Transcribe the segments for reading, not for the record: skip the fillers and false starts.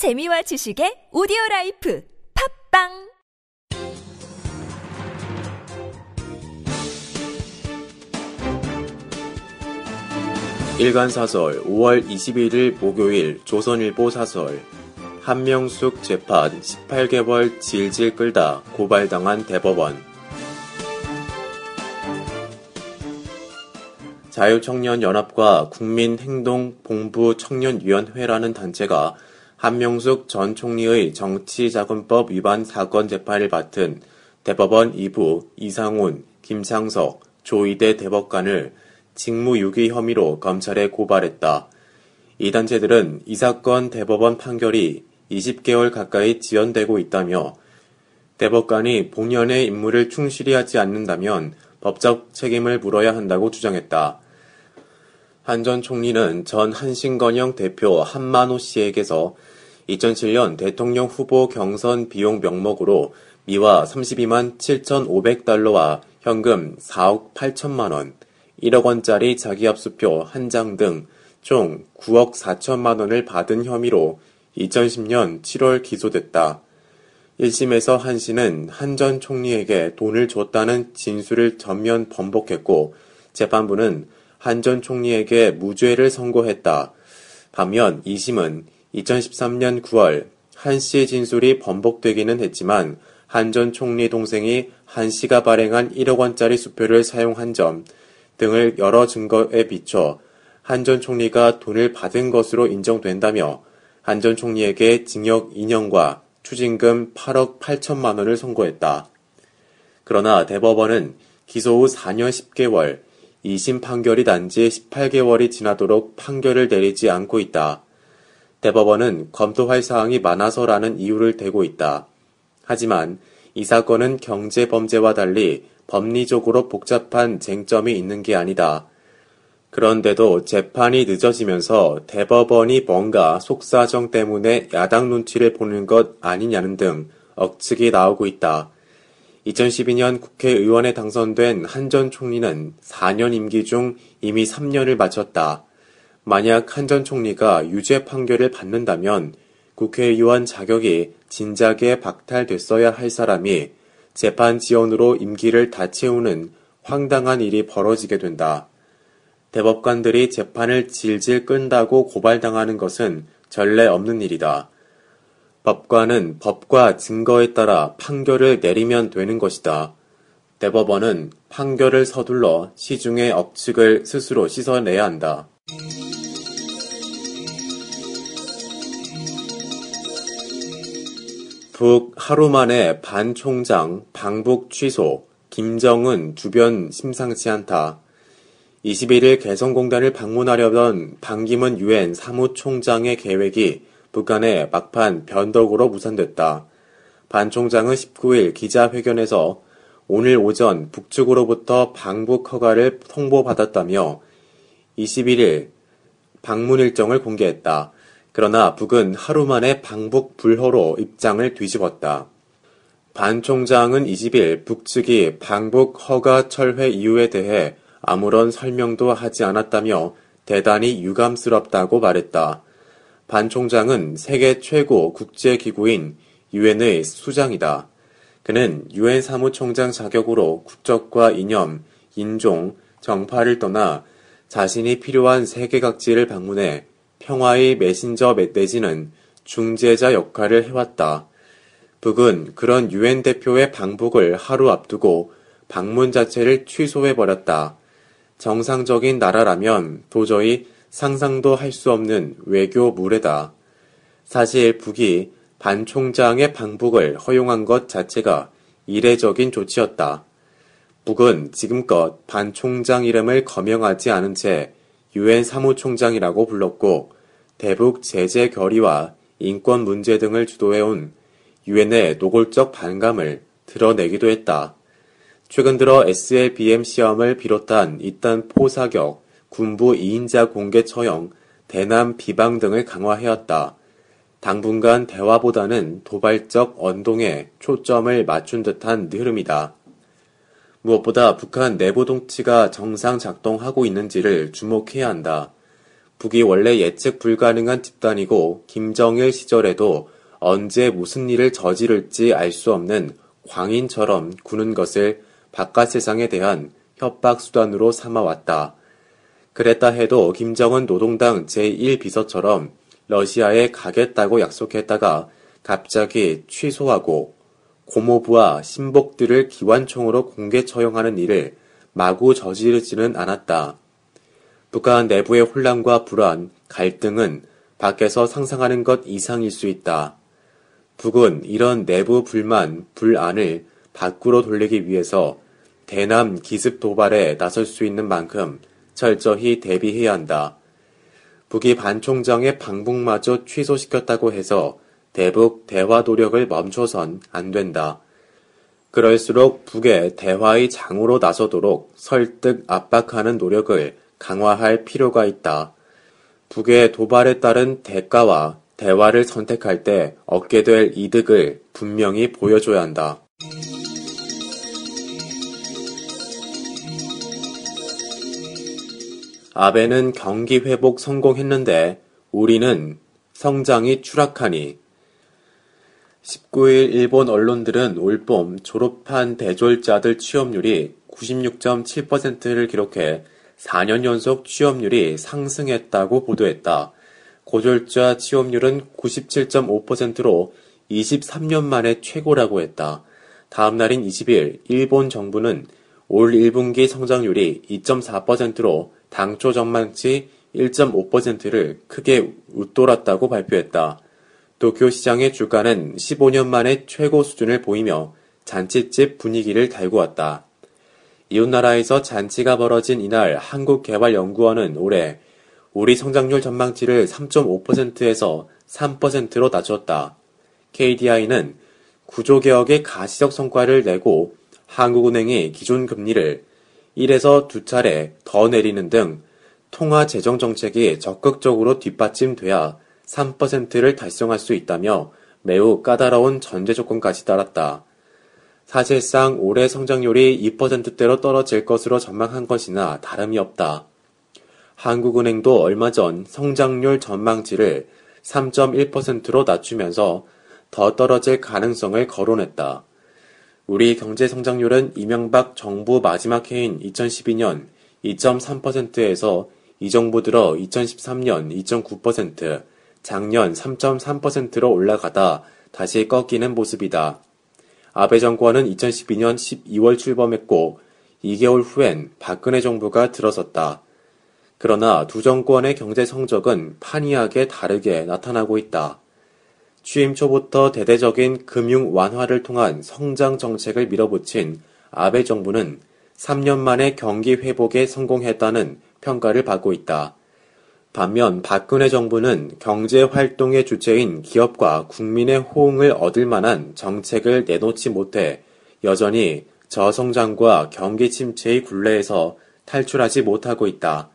재미와 지식의 오디오라이프 팝빵 일간사설 5월 21일 목요일 조선일보 사설 한명숙 재판 18개월 질질 끌다 고발당한 대법원. 자유청년연합과 국민행동봉부청년위원회라는 단체가 한명숙 전 총리의 정치자금법 위반 사건 재판을 맡은 대법원 2부 이상훈, 김창석, 조희대 대법관을 직무유기 혐의로 검찰에 고발했다. 이 단체들은 이 사건 대법원 판결이 20개월 가까이 지연되고 있다며 대법관이 본연의 임무를 충실히 하지 않는다면 법적 책임을 물어야 한다고 주장했다. 한 전 총리는 전 한신건영 대표 한만호 씨에게서 2007년 대통령 후보 경선 비용 명목으로 미화 32만 7,500달러와 현금 4억 8천만 원, 1억 원짜리 자기압수표 1장 등 총 9억 4천만 원을 받은 혐의로 2010년 7월 기소됐다. 1심에서 한 씨는 한 전 총리에게 돈을 줬다는 진술을 전면 번복했고 재판부는 한 전 총리에게 무죄를 선고했다. 반면 2심은 2013년 9월 한 씨의 진술이 번복되기는 했지만 한 전 총리 동생이 한 씨가 발행한 1억 원짜리 수표를 사용한 점 등을 여러 증거에 비춰 한 전 총리가 돈을 받은 것으로 인정된다며 한 전 총리에게 징역 2년과 추징금 8억 8천만 원을 선고했다. 그러나 대법원은 기소 후 4년 10개월, 2심 판결이 난 지 18개월이 지나도록 판결을 내리지 않고 있다. 대법원은 검토할 사항이 많아서라는 이유를 대고 있다. 하지만 이 사건은 경제범죄와 달리 법리적으로 복잡한 쟁점이 있는 게 아니다. 그런데도 재판이 늦어지면서 대법원이 뭔가 속사정 때문에 야당 눈치를 보는 것 아니냐는 등 억측이 나오고 있다. 2012년 국회의원에 당선된 한 전 총리는 4년 임기 중 이미 3년을 마쳤다. 만약 한 전 총리가 유죄 판결을 받는다면 국회의원 자격이 진작에 박탈됐어야 할 사람이 재판 지연으로 임기를 다 채우는 황당한 일이 벌어지게 된다. 대법관들이 재판을 질질 끈다고 고발당하는 것은 전례 없는 일이다. 법관은 법과 증거에 따라 판결을 내리면 되는 것이다. 대법원은 판결을 서둘러 시중의 억측을 스스로 씻어내야 한다. 북 하루 만에 반 총장 방북 취소, 김정은 주변 심상치 않다. 21일 개성공단을 방문하려던 반기문 유엔 사무총장의 계획이 북한의 막판 변덕으로 무산됐다. 반 총장은 19일 기자회견에서 오늘 오전 북측으로부터 방북 허가를 통보받았다며 21일 방문 일정을 공개했다. 그러나 북은 하루 만에 방북 불허로 입장을 뒤집었다. 반 총장은 20일 북측이 방북 허가 철회 이유에 대해 아무런 설명도 하지 않았다며 대단히 유감스럽다고 말했다. 반 총장은 세계 최고 국제기구인 유엔의 수장이다. 그는 유엔 사무총장 자격으로 국적과 이념, 인종, 정파를 떠나 자신이 필요한 세계 각지를 방문해 평화의 메신저 내지는 중재자 역할을 해왔다. 북은 그런 유엔 대표의 방북을 하루 앞두고 방문 자체를 취소해버렸다. 정상적인 나라라면 도저히 상상도 할 수 없는 외교 무례다. 사실 북이 반 총장의 방북을 허용한 것 자체가 이례적인 조치였다. 북은 지금껏 반 총장 이름을 거명하지 않은 채 유엔 사무총장이라고 불렀고 대북 제재 결의와 인권 문제 등을 주도해온 유엔의 노골적 반감을 드러내기도 했다. 최근 들어 SLBM 시험을 비롯한 잇단 포사격, 군부 2인자 공개 처형, 대남 비방 등을 강화해왔다. 당분간 대화보다는 도발적 언동에 초점을 맞춘 듯한 흐름이다. 무엇보다 북한 내부 통치가 정상 작동하고 있는지를 주목해야 한다. 북이 원래 예측 불가능한 집단이고 김정일 시절에도 언제 무슨 일을 저지를지 알 수 없는 광인처럼 구는 것을 바깥 세상에 대한 협박 수단으로 삼아왔다. 그랬다 해도 김정은 노동당 제1비서처럼 러시아에 가겠다고 약속했다가 갑자기 취소하고 고모부와 신복들을 기관총으로 공개 처형하는 일을 마구 저지르지는 않았다. 북한 내부의 혼란과 불안, 갈등은 밖에서 상상하는 것 이상일 수 있다. 북은 이런 내부 불만, 불안을 밖으로 돌리기 위해서 대남 기습 도발에 나설 수 있는 만큼 철저히 대비해야 한다. 북이 반 총장의 방북마저 취소시켰다고 해서 대북 대화 노력을 멈춰선 안 된다. 그럴수록 북의 대화의 장으로 나서도록 설득 압박하는 노력을 강화할 필요가 있다. 북의 도발에 따른 대가와 대화를 선택할 때 얻게 될 이득을 분명히 보여줘야 한다. 아베는 경기 회복 성공했는데 우리는 성장이 추락하니. 19일 일본 언론들은 올봄 졸업한 대졸자들 취업률이 96.7%를 기록해 4년 연속 취업률이 상승했다고 보도했다. 고졸자 취업률은 97.5%로 23년 만에 최고라고 했다. 다음 날인 20일 일본 정부는 올 1분기 성장률이 2.4%로 당초 전망치 1.5%를 크게 웃돌았다고 발표했다. 도쿄 시장의 주가는 15년 만에 최고 수준을 보이며 잔치집 분위기를 달고 왔다. 이웃나라에서 잔치가 벌어진 이날 한국개발연구원은 올해 우리 성장률 전망치를 3.5%에서 3%로 낮췄다. KDI는 구조개혁의 가시적 성과를 내고 한국은행이 기준금리를 1에서 2차례 더 내리는 등 통화재정정책이 적극적으로 뒷받침돼야 3%를 달성할 수 있다며 매우 까다로운 전제조건까지 달았다. 사실상 올해 성장률이 2%대로 떨어질 것으로 전망한 것이나 다름이 없다. 한국은행도 얼마 전 성장률 전망치를 3.1%로 낮추면서 더 떨어질 가능성을 거론했다. 우리 경제 성장률은 이명박 정부 마지막 해인 2012년 2.3%에서 이 정부 들어 2013년 2.9%, 작년 3.3%로 올라가다 다시 꺾이는 모습이다. 아베 정권은 2012년 12월 출범했고 2개월 후엔 박근혜 정부가 들어섰다. 그러나 두 정권의 경제 성적은 판이하게 다르게 나타나고 있다. 취임 초부터 대대적인 금융 완화를 통한 성장 정책을 밀어붙인 아베 정부는 3년 만에 경기 회복에 성공했다는 평가를 받고 있다. 반면 박근혜 정부는 경제 활동의 주체인 기업과 국민의 호응을 얻을 만한 정책을 내놓지 못해 여전히 저성장과 경기 침체의 굴레에서 탈출하지 못하고 있다.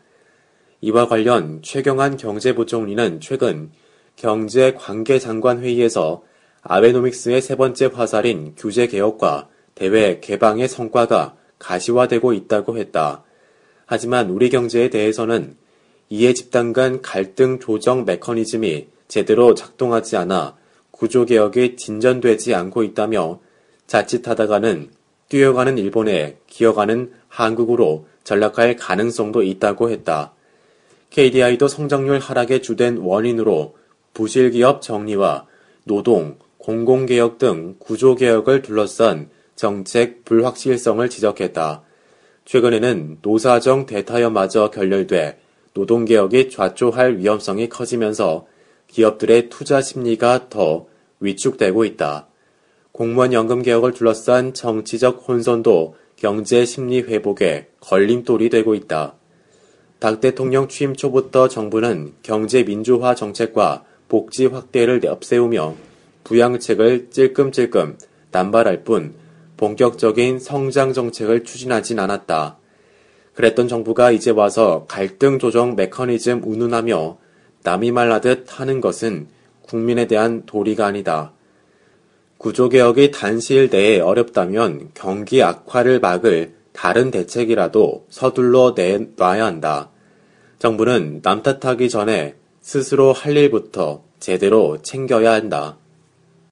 이와 관련 최경환 경제부총리는 최근 경제관계장관회의에서 아베노믹스의 세 번째 화살인 규제개혁과 대외 개방의 성과가 가시화되고 있다고 했다. 하지만 우리 경제에 대해서는 이해 집단 간 갈등 조정 메커니즘이 제대로 작동하지 않아 구조개혁이 진전되지 않고 있다며 자칫하다가는 뛰어가는 일본에 기어가는 한국으로 전락할 가능성도 있다고 했다. KDI도 성장률 하락의 주된 원인으로 부실기업 정리와 노동, 공공개혁 등 구조개혁을 둘러싼 정책 불확실성을 지적했다. 최근에는 노사정 대타협마저 결렬돼 노동개혁이 좌초할 위험성이 커지면서 기업들의 투자 심리가 더 위축되고 있다. 공무원 연금개혁을 둘러싼 정치적 혼선도 경제 심리 회복에 걸림돌이 되고 있다. 박 대통령 취임 초부터 정부는 경제 민주화 정책과 복지 확대를 앞세우며 부양책을 찔끔찔끔 남발할 뿐 본격적인 성장 정책을 추진하진 않았다. 그랬던 정부가 이제 와서 갈등 조정 메커니즘 운운하며 남이 말하듯 하는 것은 국민에 대한 도리가 아니다. 구조개혁이 단시일 내에 어렵다면 경기 악화를 막을 다른 대책이라도 서둘러 내놔야 한다. 정부는 남 탓하기 전에 스스로 할 일부터 제대로 챙겨야 한다.